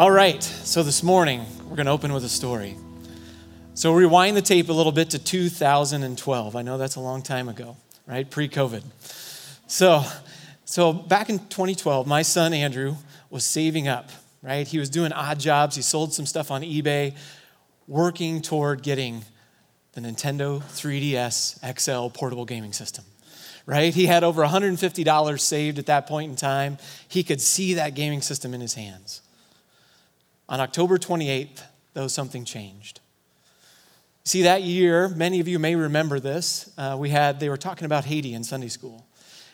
All right, so this morning, we're going to open with a story. So rewind the tape a little bit to 2012. I know that's a long time ago, right? Pre-COVID. So back in 2012, my son Andrew was saving up, right? He was doing odd jobs. He sold some stuff on eBay, working toward getting the Nintendo 3DS XL portable gaming system, right? He had over $150 saved at that point in time. He could see that gaming system in his hands. On October 28th, though, something changed. See, that year, many of you may remember this, they were talking about Haiti in Sunday school,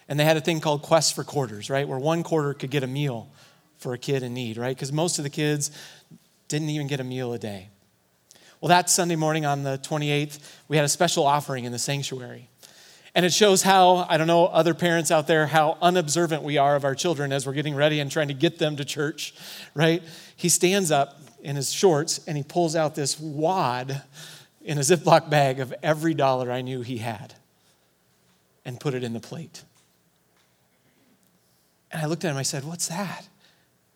and they had a thing called Quest for Quarters, right, where one quarter could get a meal for a kid in need, right, because most of the kids didn't even get a meal a day. Well, that Sunday morning on the 28th, we had a special offering in the sanctuary, and it shows how, I don't know, other parents out there, how unobservant we are of our children as we're getting ready and trying to get them to church, right? He stands up in his shorts and he pulls out this wad in a Ziploc bag of every dollar I knew he had and put it in the plate. And I looked at him, I said, "What's that?" And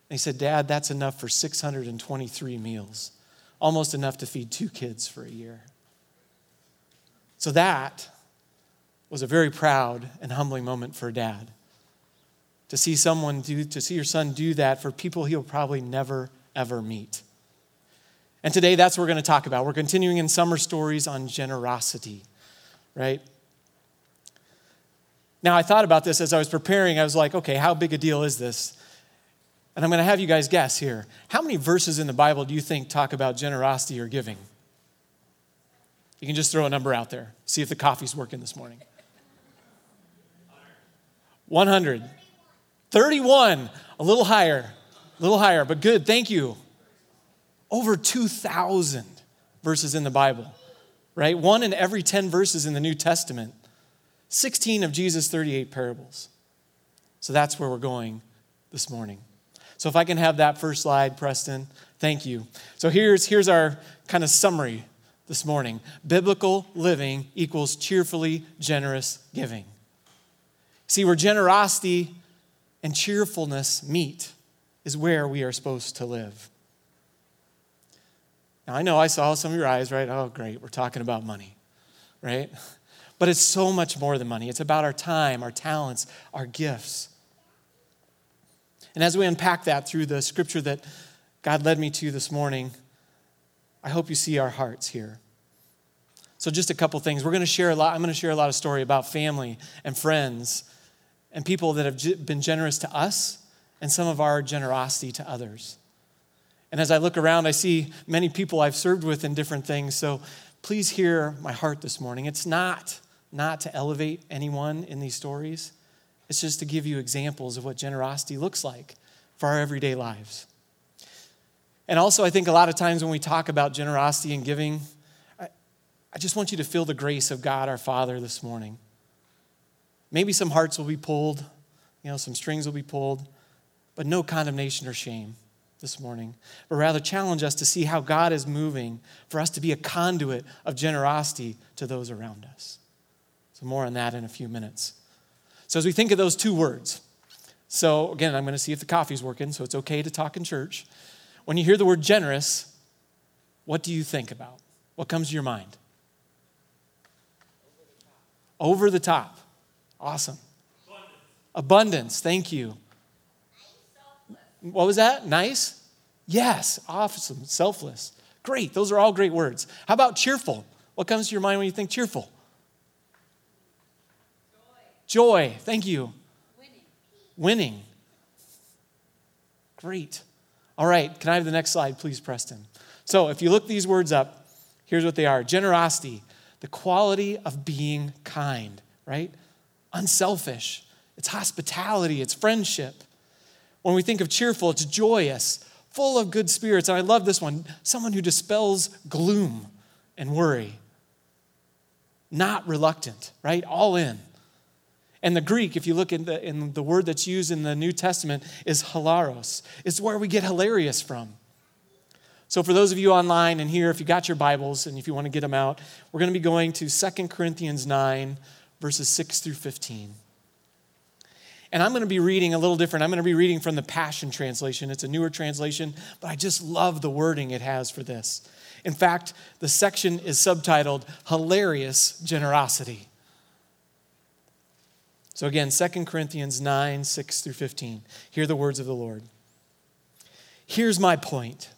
he said, "Dad, that's enough for 623 meals, almost enough to feed two kids for a year." So that was a very proud and humbling moment for Dad. To see your son do that for people he'll probably never, ever meet. And today, that's what we're going to talk about. We're continuing in summer stories on generosity, right? Now, I thought about this as I was preparing. I was like, okay, how big a deal is this? And I'm going to have you guys guess here. How many verses in the Bible do you think talk about generosity or giving? You can just throw a number out there. See if the coffee's working this morning. 100. 31, a little higher, but good, thank you. Over 2,000 verses in the Bible, right? One in every 10 verses in the New Testament, 16 of Jesus' 38 parables. So that's where we're going this morning. So if I can have that first slide, Preston, thank you. So here's our kind of summary this morning. Biblical living equals cheerfully generous giving. See, where generosity and cheerfulness meet is where we are supposed to live. Now, I know I saw some of your eyes, right? Oh, great, we're talking about money, right? But it's so much more than money. It's about our time, our talents, our gifts. And as we unpack that through the scripture that God led me to this morning, I hope you see our hearts here. So just a couple things. I'm going to share a lot of story about family and friends and people that have been generous to us and some of our generosity to others. And as I look around, I see many people I've served with in different things, so please hear my heart this morning. It's not to elevate anyone in these stories. It's just to give you examples of what generosity looks like for our everyday lives. And also, I think a lot of times when we talk about generosity and giving, I just want you to feel the grace of God, our Father, this morning. Maybe some hearts will be pulled, some strings will be pulled, but no condemnation or shame this morning, but rather challenge us to see how God is moving for us to be a conduit of generosity to those around us. So more on that in a few minutes. So as we think of those two words, so again, I'm going to see if the coffee's working, so it's okay to talk in church. When you hear the word generous, what do you think about? What comes to your mind? Over the top. Awesome. Abundance. Thank you. What was that? Nice? Yes. Awesome. Selfless. Great. Those are all great words. How about cheerful? What comes to your mind when you think cheerful? Joy. Thank you. Winning. Great. All right. Can I have the next slide, please, Preston? So if you look these words up, here's what they are. Generosity, the quality of being kind, right? Unselfish. It's hospitality. It's friendship. When we think of cheerful, it's joyous, full of good spirits. And I love this one. Someone who dispels gloom and worry. Not reluctant, right? All in. And the Greek, if you look in the word that's used in the New Testament, is hilaros. It's where we get hilarious from. So for those of you online and here, if you got your Bibles and if you want to get them out, we're going to be going to 2 Corinthians 9, verses 6 through 15. And I'm going to be reading a little different. I'm going to be reading from the Passion Translation. It's a newer translation, but I just love the wording it has for this. In fact, the section is subtitled, Hilarious Generosity. So again, 2 Corinthians 9, 6 through 15. Hear the words of the Lord. Here's my point.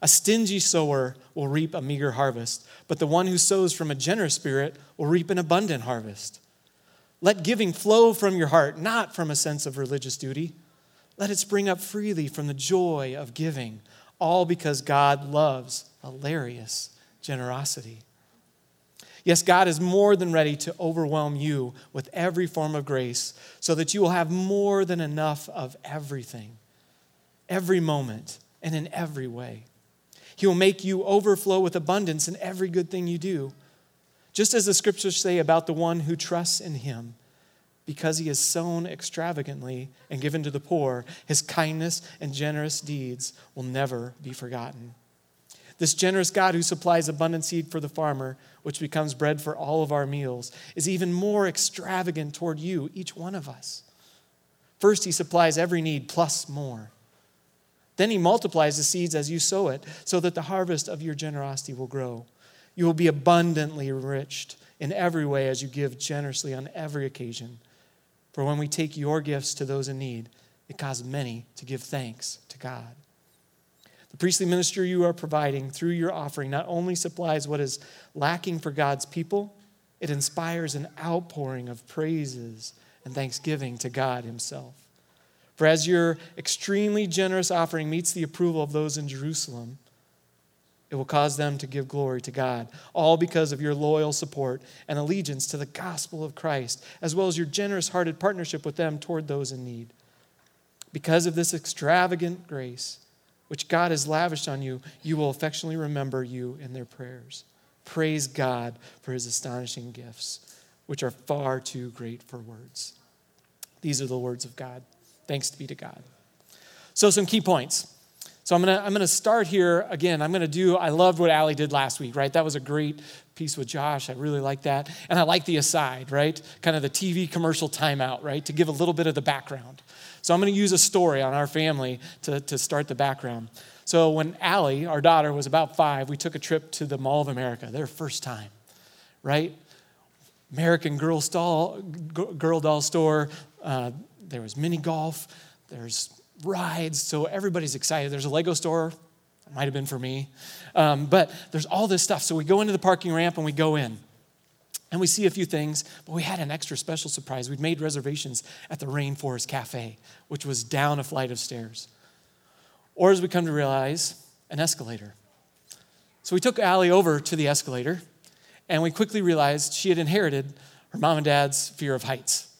A stingy sower will reap a meager harvest, but the one who sows from a generous spirit will reap an abundant harvest. Let giving flow from your heart, not from a sense of religious duty. Let it spring up freely from the joy of giving, all because God loves hilarious generosity. Yes, God is more than ready to overwhelm you with every form of grace so that you will have more than enough of everything, every moment, and in every way. He will make you overflow with abundance in every good thing you do, just as the scriptures say about the one who trusts in him. Because he has sown extravagantly and given to the poor, his kindness and generous deeds will never be forgotten. This generous God who supplies abundant seed for the farmer, which becomes bread for all of our meals, is even more extravagant toward you, each one of us. First, he supplies every need plus more. Then he multiplies the seeds as you sow it, so that the harvest of your generosity will grow. You will be abundantly enriched in every way as you give generously on every occasion. For when we take your gifts to those in need, it causes many to give thanks to God. The priestly ministry you are providing through your offering not only supplies what is lacking for God's people, it inspires an outpouring of praises and thanksgiving to God himself. For as your extremely generous offering meets the approval of those in Jerusalem, it will cause them to give glory to God, all because of your loyal support and allegiance to the gospel of Christ, as well as your generous-hearted partnership with them toward those in need. Because of this extravagant grace, which God has lavished on you, you will affectionately remember you in their prayers. Praise God for his astonishing gifts, which are far too great for words. These are the words of God. Thanks be to God. So some key points. So I'm gonna start here again. I loved what Allie did last week, right? That was a great piece with Josh. I really like that. And I like the aside, right? Kind of the TV commercial timeout, right? To give a little bit of the background. So I'm gonna use a story on our family to start the background. So when Allie, our daughter, was about 5, we took a trip to the Mall of America, their first time, right? American Girl doll store, there was mini golf, there's rides, so everybody's excited. There's a Lego store, it might have been for me, but there's all this stuff. So we go into the parking ramp and we go in, and we see a few things, but we had an extra special surprise. We'd made reservations at the Rainforest Cafe, which was down a flight of stairs, or as we come to realize, an escalator. So we took Allie over to the escalator, and we quickly realized she had inherited her mom and dad's fear of heights.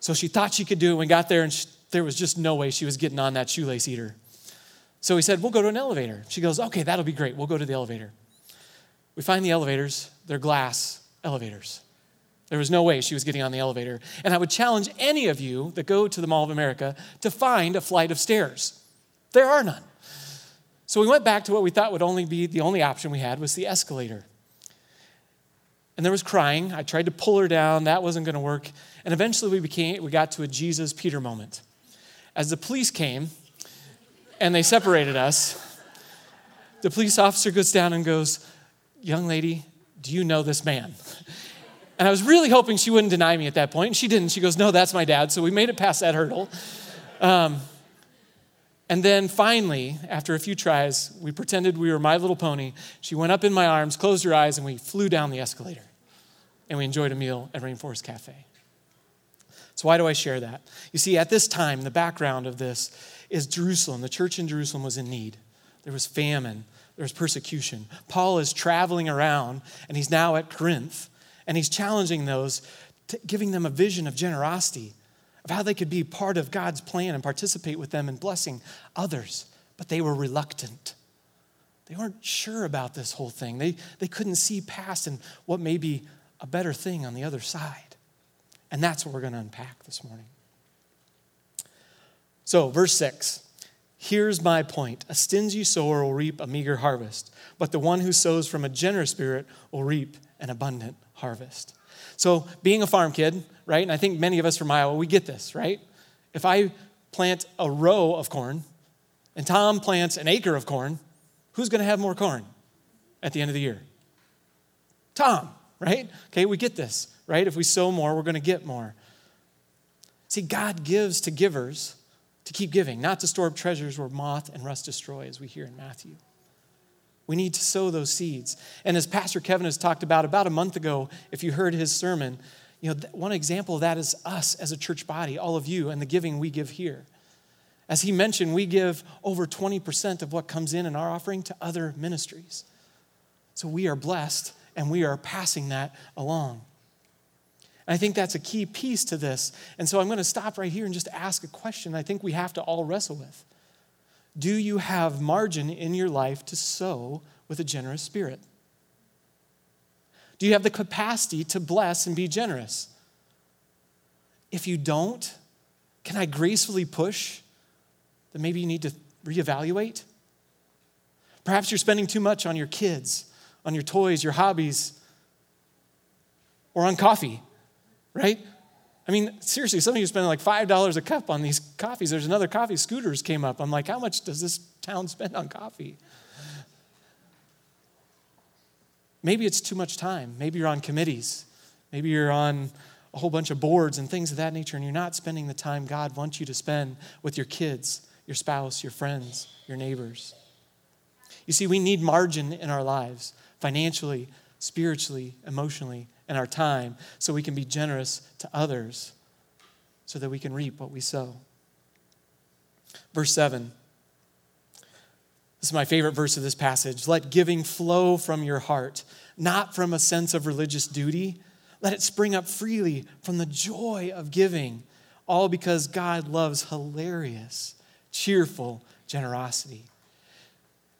So she thought she could do it when we got there, and there was just no way she was getting on that shoelace eater. So we said, we'll go to an elevator. She goes, okay, that'll be great. We'll go to the elevator. We find the elevators. They're glass elevators. There was no way she was getting on the elevator. And I would challenge any of you that go to the Mall of America to find a flight of stairs. There are none. So we went back to what we thought would only be the only option we had was the escalator. And there was crying. I tried to pull her down. That wasn't going to work. And eventually we got to a Jesus Peter moment. As the police came and they separated us, the police officer goes down and goes, young lady, do you know this man? And I was really hoping she wouldn't deny me at that point. And she didn't. She goes, no, that's my dad. So we made it past that hurdle. And then finally, after a few tries, we pretended we were My Little Pony. She went up in my arms, closed her eyes, and we flew down the escalator. And we enjoyed a meal at Rainforest Cafe. So why do I share that? You see, at this time, the background of this is Jerusalem. The church in Jerusalem was in need. There was famine. There was persecution. Paul is traveling around, and he's now at Corinth. And he's challenging those, giving them a vision of generosity, of how they could be part of God's plan and participate with them in blessing others. But they were reluctant. They weren't sure about this whole thing. They couldn't see past and what may be a better thing on the other side. And that's what we're going to unpack this morning. So, verse 6. Here's my point. A stingy sower will reap a meager harvest, but the one who sows from a generous spirit will reap an abundant harvest. So, being a farm kid, right? And I think many of us from Iowa, we get this, right? If I plant a row of corn and Tom plants an acre of corn, who's going to have more corn at the end of the year? Tom, right? Okay, we get this, right? If we sow more, we're going to get more. See, God gives to givers to keep giving, not to store up treasures where moth and rust destroy, as we hear in Matthew. We need to sow those seeds. And as Pastor Kevin has talked about a month ago, if you heard his sermon, you know, one example of that is us as a church body, all of you, and the giving we give here. As he mentioned, we give over 20% of what comes in our offering to other ministries. So we are blessed, and we are passing that along. And I think that's a key piece to this. And so I'm going to stop right here and just ask a question I think we have to all wrestle with. Do you have margin in your life to sow with a generous spirit? Do you have the capacity to bless and be generous? If you don't, can I gracefully push that maybe you need to reevaluate? Perhaps you're spending too much on your kids, on your toys, your hobbies, or on coffee, right? I mean, seriously, some of you are spending like $5 a cup on these coffees. There's another coffee, Scooters came up. I'm like, how much does this town spend on coffee? Maybe it's too much time. Maybe you're on committees. Maybe you're on a whole bunch of boards and things of that nature, and you're not spending the time God wants you to spend with your kids, your spouse, your friends, your neighbors. You see, we need margin in our lives, financially, spiritually, emotionally, and our time, so we can be generous to others so that we can reap what we sow. Verse 7. This is my favorite verse of this passage. Let giving flow from your heart, not from a sense of religious duty. Let it spring up freely from the joy of giving, all because God loves hilarious, cheerful generosity.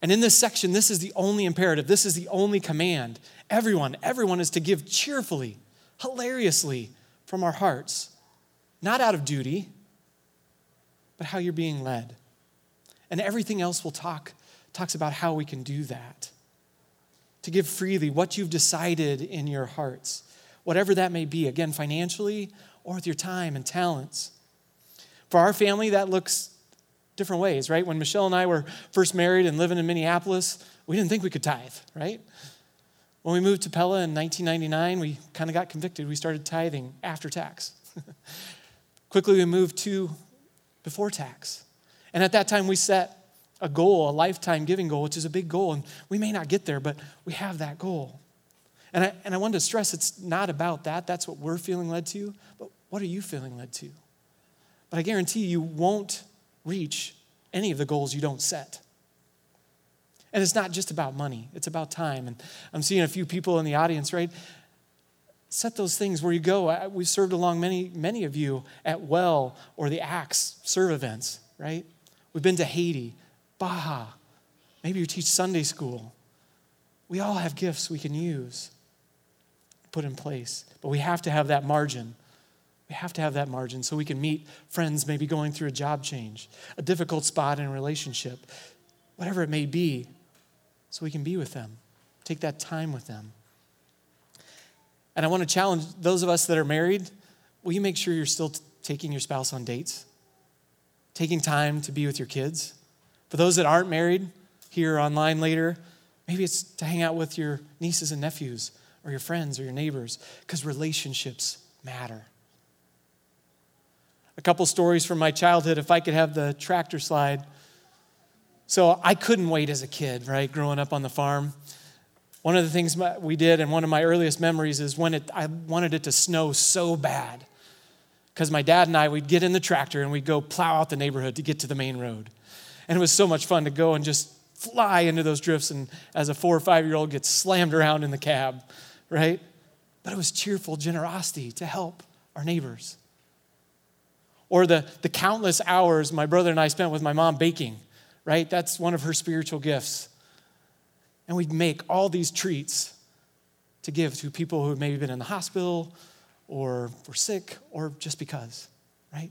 And in this section, this is the only imperative. This is the only command. Everyone is to give cheerfully, hilariously from our hearts, not out of duty, but how you're being led. And everything else we'll talks about how we can do that. To give freely what you've decided in your hearts, whatever that may be, again, financially or with your time and talents. For our family, that looks different ways, right? When Michelle and I were first married and living in Minneapolis, we didn't think we could tithe, right? When we moved to Pella in 1999, we kind of got convicted. We started tithing after tax. Quickly, we moved to before tax. And at that time, we set a goal, a lifetime giving goal, which is a big goal. And we may not get there, but we have that goal. And I wanted to stress it's not about that. That's what we're feeling led to. But what are you feeling led to? But I guarantee you won't reach any of the goals you don't set. And it's not just about money, it's about time. And I'm seeing a few people in the audience, right? Set those things where you go. We've served along many of you at Well or the Axe serve events, right? We've been to Haiti, Baja. Maybe you teach Sunday school. We all have gifts we can use, put in place, but we have to have that margin. We have to have that margin so we can meet friends maybe going through a job change, a difficult spot in a relationship, whatever it may be, so we can be with them, take that time with them. And I want to challenge those of us that are married, will you make sure you're still taking your spouse on dates, taking time to be with your kids? For those that aren't married, here online later, maybe it's to hang out with your nieces and nephews or your friends or your neighbors, because relationships matter. A couple stories from my childhood, if I could have the tractor slide. So I couldn't wait as a kid, right, growing up on the farm. One of the things we did, and one of my earliest memories, is when I wanted it to snow so bad, because my dad and I, we'd get in the tractor and we'd go plow out the neighborhood to get to the main road. And it was so much fun to go and just fly into those drifts and as a 4 or 5-year-old get slammed around in the cab, right? But it was cheerful generosity to help our neighbors. Or the countless hours my brother and I spent with my mom baking, right? That's one of her spiritual gifts. And we'd make all these treats to give to people who had maybe been in the hospital or were sick or just because, right?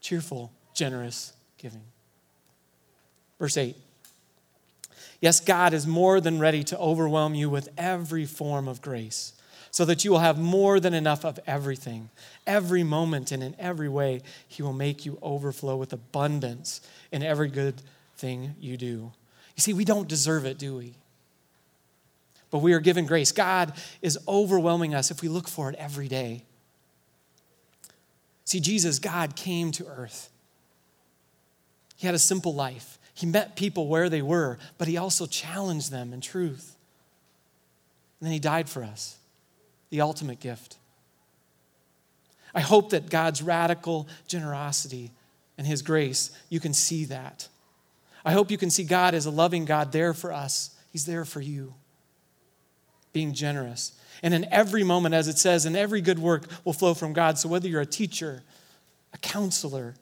Cheerful, generous giving. Verse 8. Yes, God is more than ready to overwhelm you with every form of grace, so that you will have more than enough of everything. Every moment and in every way, he will make you overflow with abundance in every good thing you do. You see, we don't deserve it, do we? But we are given grace. God is overwhelming us if we look for it every day. See, Jesus, God, came to earth. He had a simple life. He met people where they were, but he also challenged them in truth. And then he died for us, the ultimate gift. I hope that God's radical generosity and his grace, you can see that. I hope you can see God as a loving God there for us. He's there for you, being generous. And in every moment, as it says, in every good work will flow from God. So whether you're a teacher, a counselor,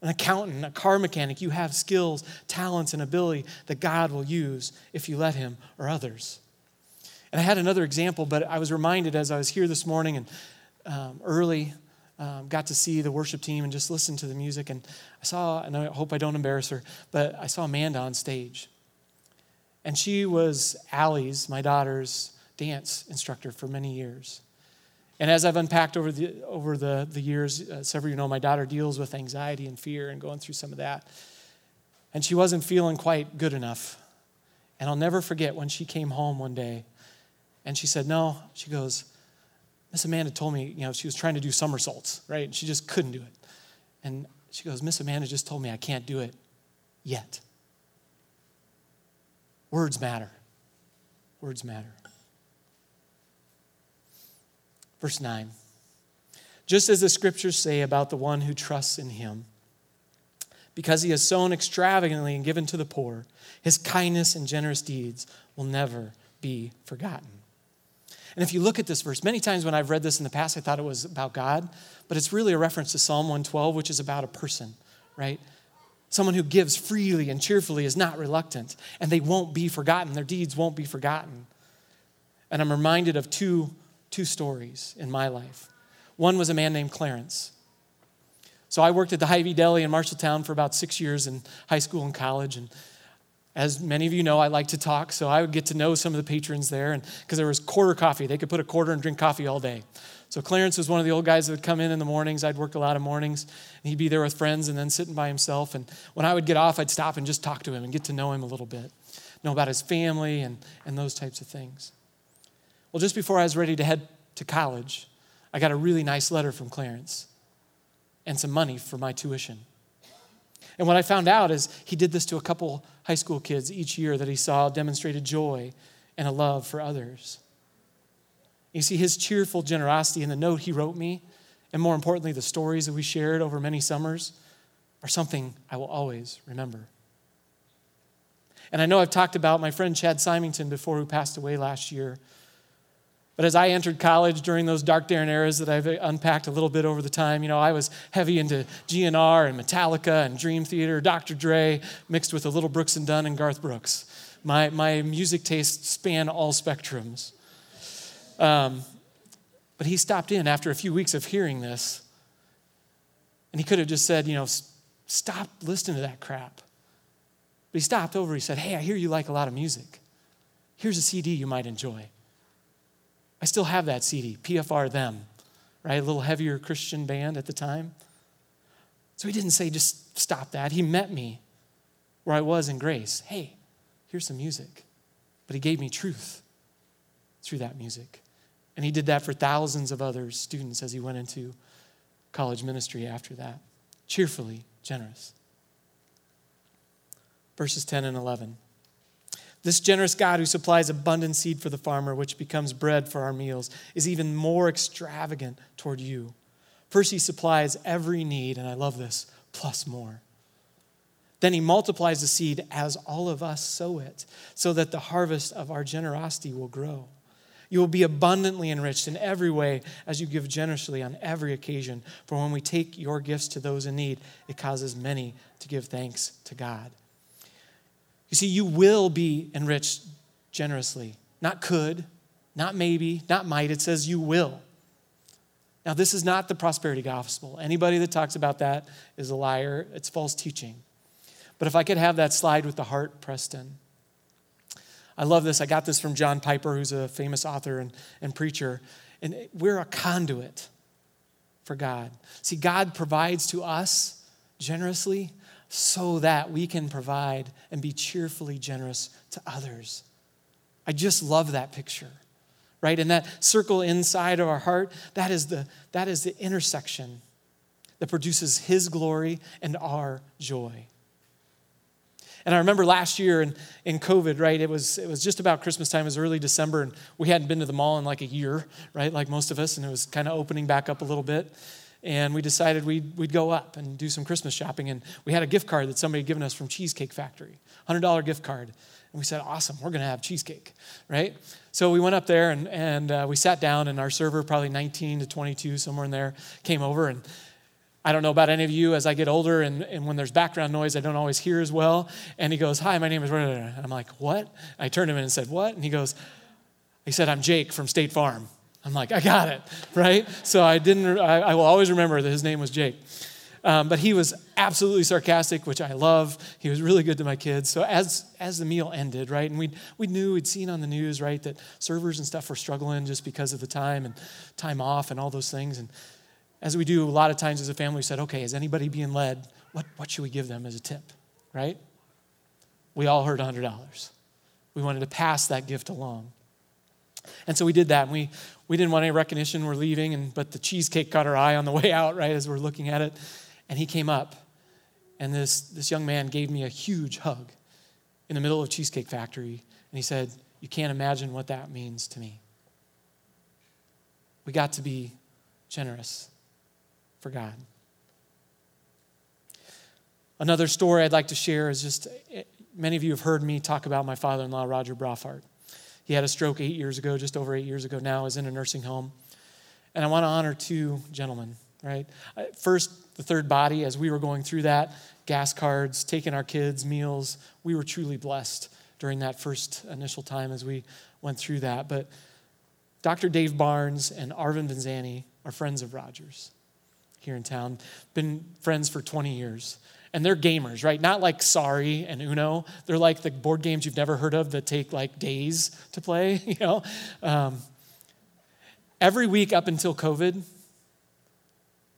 an accountant, a car mechanic, you have skills, talents, and ability that God will use if you let him, or others. And I had another example, but I was reminded as I was here this morning and got to see the worship team and just listen to the music. And I saw, and I hope I don't embarrass her, but I saw Amanda on stage. And she was Allie's, my daughter's, dance instructor for many years. And as I've unpacked over the years, several of you know my daughter deals with anxiety and fear and going through some of that. And she wasn't feeling quite good enough. And I'll never forget when she came home one day and she said, no, she goes, Miss Amanda told me, you know, she was trying to do somersaults, right? And she just couldn't do it. And she goes, Miss Amanda just told me I can't do it yet. Words matter. Words matter. Verse 9, just as the scriptures say about the one who trusts in him, because he has sown extravagantly and given to the poor, his kindness and generous deeds will never be forgotten. And if you look at this verse, many times when I've read this in the past, I thought it was about God, but it's really a reference to Psalm 112, which is about a person, right? Someone who gives freely and cheerfully is not reluctant, and they won't be forgotten. Their deeds won't be forgotten. And I'm reminded of two stories in my life. One was a man named Clarence. So I worked at the Hy-Vee Deli in Marshalltown for about 6 years in high school and college. And as many of you know, I like to talk, so I would get to know some of the patrons there, and because there was quarter coffee. They could put a quarter and drink coffee all day. So Clarence was one of the old guys that would come in the mornings. I'd work a lot of mornings, and he'd be there with friends and then sitting by himself. And when I would get off, I'd stop and just talk to him and get to know him a little bit, know about his family and those types of things. Well, just before I was ready to head to college, I got a really nice letter from Clarence and some money for my tuition. And what I found out is he did this to a couple high school kids each year that he saw demonstrated joy and a love for others. You see, his cheerful generosity and the note he wrote me, and more importantly, the stories that we shared over many summers, are something I will always remember. And I know I've talked about my friend Chad Symington before, who passed away last year. But as I entered college during those dark, daring eras that I've unpacked a little bit over the time, you know, I was heavy into GNR and Metallica and Dream Theater, Dr. Dre, mixed with a little Brooks and Dunn and Garth Brooks. My music tastes span all spectrums. But he stopped in after a few weeks of hearing this. And he could have just said, you know, stop listening to that crap. But he stopped over. He said, hey, I hear you like a lot of music. Here's a CD you might enjoy. I still have that CD, PFR Them, right? A little heavier Christian band at the time. So he didn't say, just stop that. He met me where I was in grace. Hey, here's some music. But he gave me truth through that music. And he did that for thousands of other students as he went into college ministry after that. Cheerfully generous. Verses 10 and 11. This generous God who supplies abundant seed for the farmer, which becomes bread for our meals, is even more extravagant toward you. First, he supplies every need, and I love this, plus more. Then he multiplies the seed as all of us sow it, so that the harvest of our generosity will grow. You will be abundantly enriched in every way as you give generously on every occasion. For when we take your gifts to those in need, it causes many to give thanks to God. You see, you will be enriched generously. Not could, not maybe, not might. It says you will. Now, this is not the prosperity gospel. Anybody that talks about that is a liar. It's false teaching. But if I could have that slide with the heart, Preston. I love this. I got this from John Piper, who's a famous author and preacher. And we're a conduit for God. See, God provides to us generously so that we can provide and be cheerfully generous to others. I just love that picture, right? And that circle inside of our heart, that is the intersection that produces His glory and our joy. And I remember last year in COVID, right, it was just about Christmas time. It was early December, and we hadn't been to the mall in like a year, right, like most of us, and it was kind of opening back up a little bit. And we decided we'd go up and do some Christmas shopping, and we had a gift card that somebody had given us from Cheesecake Factory, $100 gift card. And we said, awesome, we're going to have cheesecake, right? So we went up there, and we sat down, and our server, probably 19 to 22, somewhere in there, came over, and I don't know about any of you, as I get older and when there's background noise, I don't always hear as well. And he goes, hi, my name is... And I'm like, what? I turned to him and said, what? And he goes, I'm Jake from State Farm. I'm like, I got it, right? So I will always remember that his name was Jake. But he was absolutely sarcastic, which I love. He was really good to my kids. So as the meal ended, right, and we'd seen on the news, right, that servers and stuff were struggling just because of the time and time off and all those things. And as we do a lot of times as a family, we said, okay, is anybody being led? What should we give them as a tip, right? We all heard $100. We wanted to pass that gift along. And so we did that, and we didn't want any recognition. We're leaving, but the cheesecake caught our eye on the way out, right, as we're looking at it. And he came up, and this young man gave me a huge hug in the middle of Cheesecake Factory, and he said, you can't imagine what that means to me. We got to be generous for God. Another story I'd like to share is many of you have heard me talk about my father-in-law, Roger Brofart. He had a stroke 8 years ago, just over 8 years ago now, is in a nursing home. And I want to honor two gentlemen, right? First, the third body, as we were going through that, gas cards, taking our kids, meals, we were truly blessed during that first initial time as we went through that. But Dr. Dave Barnes and Arvin Vanzani are friends of Roger's here in town, been friends for 20 years. And they're gamers, right? Not like Sorry and Uno. They're like the board games you've never heard of that take like days to play, you know? Every week up until COVID,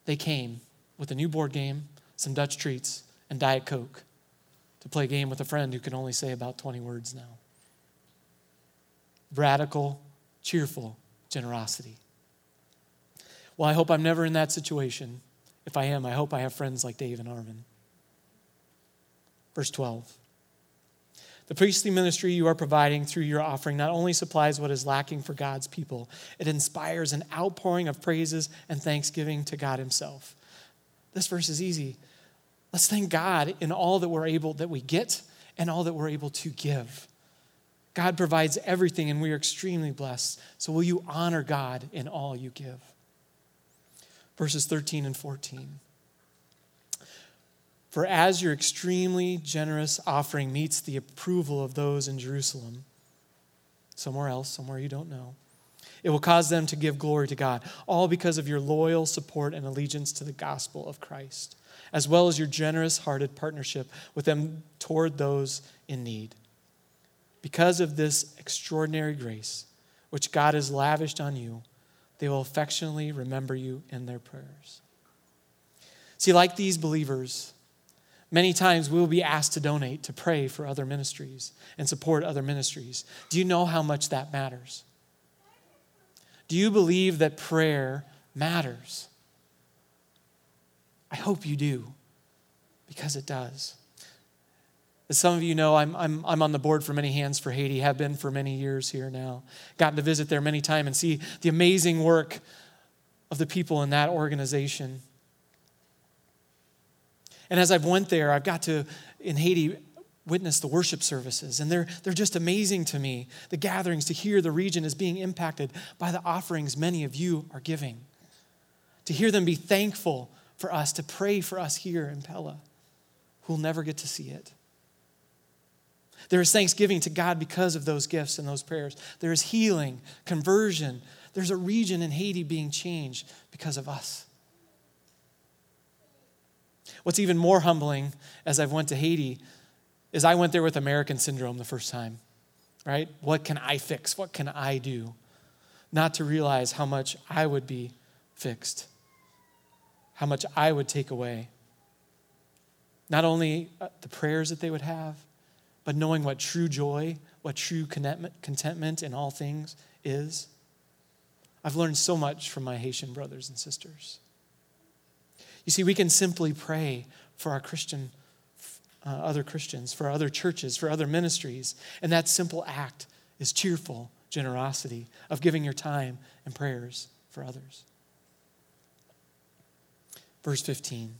they came with a new board game, some Dutch treats, and Diet Coke to play a game with a friend who can only say about 20 words now. Radical, cheerful generosity. Well, I hope I'm never in that situation. If I am, I hope I have friends like Dave and Arvin. Verse 12. The priestly ministry you are providing through your offering not only supplies what is lacking for God's people, it inspires an outpouring of praises and thanksgiving to God Himself. This verse is easy. Let's thank God in all that we're able, that we get, and all that we're able to give. God provides everything, and we are extremely blessed. So will you honor God in all you give? Verses 13 and 14. For as your extremely generous offering meets the approval of those in Jerusalem, somewhere else, somewhere you don't know, it will cause them to give glory to God, all because of your loyal support and allegiance to the gospel of Christ, as well as your generous-hearted partnership with them toward those in need. Because of this extraordinary grace, which God has lavished on you, they will affectionately remember you in their prayers. See, like these believers, many times we'll be asked to donate, to pray for other ministries and support other ministries. Do you know how much that matters? Do you believe that prayer matters? I hope you do, because it does. As some of you know, I'm on the board for Many Hands for Haiti, have been for many years here now. Gotten to visit there many times and see the amazing work of the people in that organization. And as I've went there, I've got to, in Haiti, witness the worship services. And they're just amazing to me. The gatherings to hear the region is being impacted by the offerings many of you are giving. To hear them be thankful for us, to pray for us here in Pella, who'll never get to see it. There is thanksgiving to God because of those gifts and those prayers. There is healing, conversion. There's a region in Haiti being changed because of us. What's even more humbling as I've went to Haiti is I went there with American syndrome the first time. right? What can I fix? What can I do? Not to realize how much I would be fixed, how much I would take away. Not only the prayers that they would have, but knowing what true joy, what true contentment in all things is. I've learned so much from my Haitian brothers and sisters. You see, we can simply pray for our Christian, other Christians, for other churches, for other ministries, and that simple act is cheerful generosity of giving your time and prayers for others. Verse 15,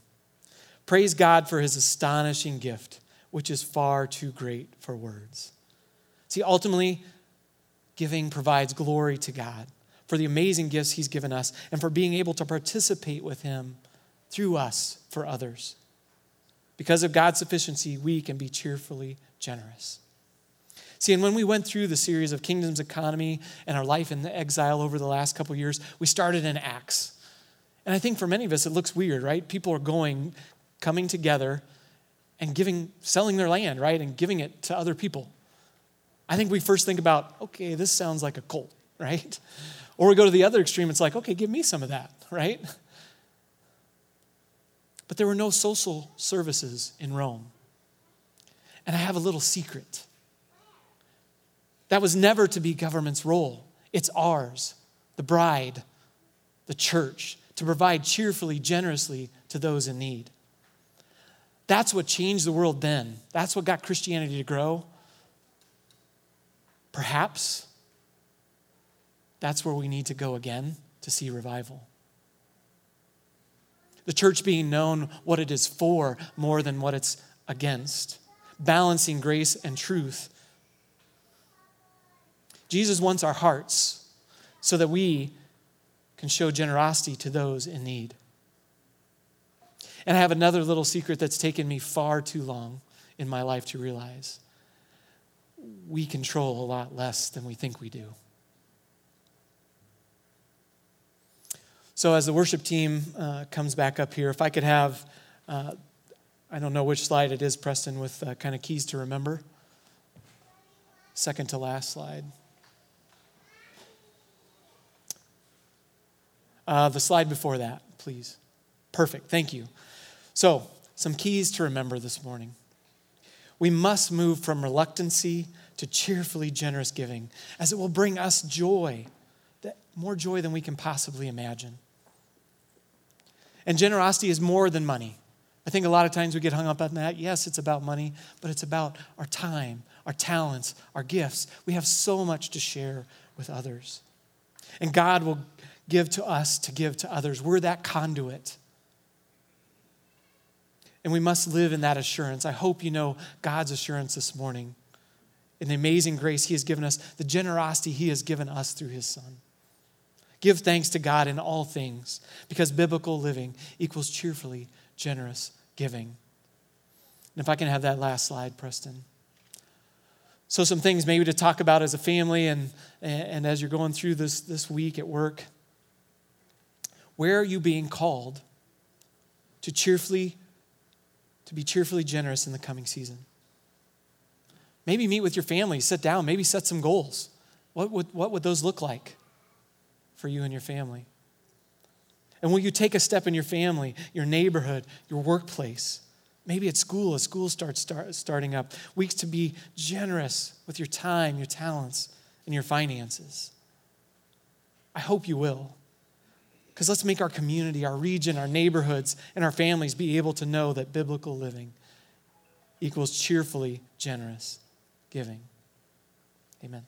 praise God for his astonishing gift, which is far too great for words. See, ultimately, giving provides glory to God for the amazing gifts he's given us and for being able to participate with him through us for others. Because of God's sufficiency, we can be cheerfully generous. See, and when we went through the series of Kingdom's Economy and our life in the exile over the last couple of years, we started in Acts. And I think for many of us, it looks weird, right? People are coming together and selling their land, right? And giving it to other people. I think we first think about, okay, this sounds like a cult, right? Or we go to the other extreme, it's like, okay, give me some of that, right? But there were no social services in Rome. And I have a little secret. That was never to be government's role. It's ours, the bride, the church, to provide cheerfully, generously to those in need. That's what changed the world then. That's what got Christianity to grow. Perhaps that's where we need to go again to see revival. The church being known what it is for more than what it's against, balancing grace and truth. Jesus wants our hearts so that we can show generosity to those in need. And I have another little secret that's taken me far too long in my life to realize. We control a lot less than we think we do. So as the worship team comes back up here, if I could have, I don't know which slide it is, Preston, with kind of keys to remember. Second to last slide. The slide before that, please. Perfect, thank you. So, some keys to remember this morning. We must move from reluctancy to cheerfully generous giving, as it will bring us joy, more joy than we can possibly imagine. And generosity is more than money. I think a lot of times we get hung up on that. Yes, it's about money, but it's about our time, our talents, our gifts. We have so much to share with others. And God will give to us to give to others. We're that conduit. And we must live in that assurance. I hope you know God's assurance this morning in the amazing grace he has given us, the generosity he has given us through his son. Give thanks to God in all things because biblical living equals cheerfully generous giving. And if I can have that last slide, Preston. So some things maybe to talk about as a family and as you're going through this week at work. Where are you being called to be cheerfully generous in the coming season? Maybe meet with your family, sit down, maybe set some goals. What would those look like for you and your family? And will you take a step in your family, your neighborhood, your workplace? Maybe at school, as school starts starting up, weeks to be generous with your time, your talents, and your finances. I hope you will. Because let's make our community, our region, our neighborhoods, and our families be able to know that biblical living equals cheerfully generous giving. Amen.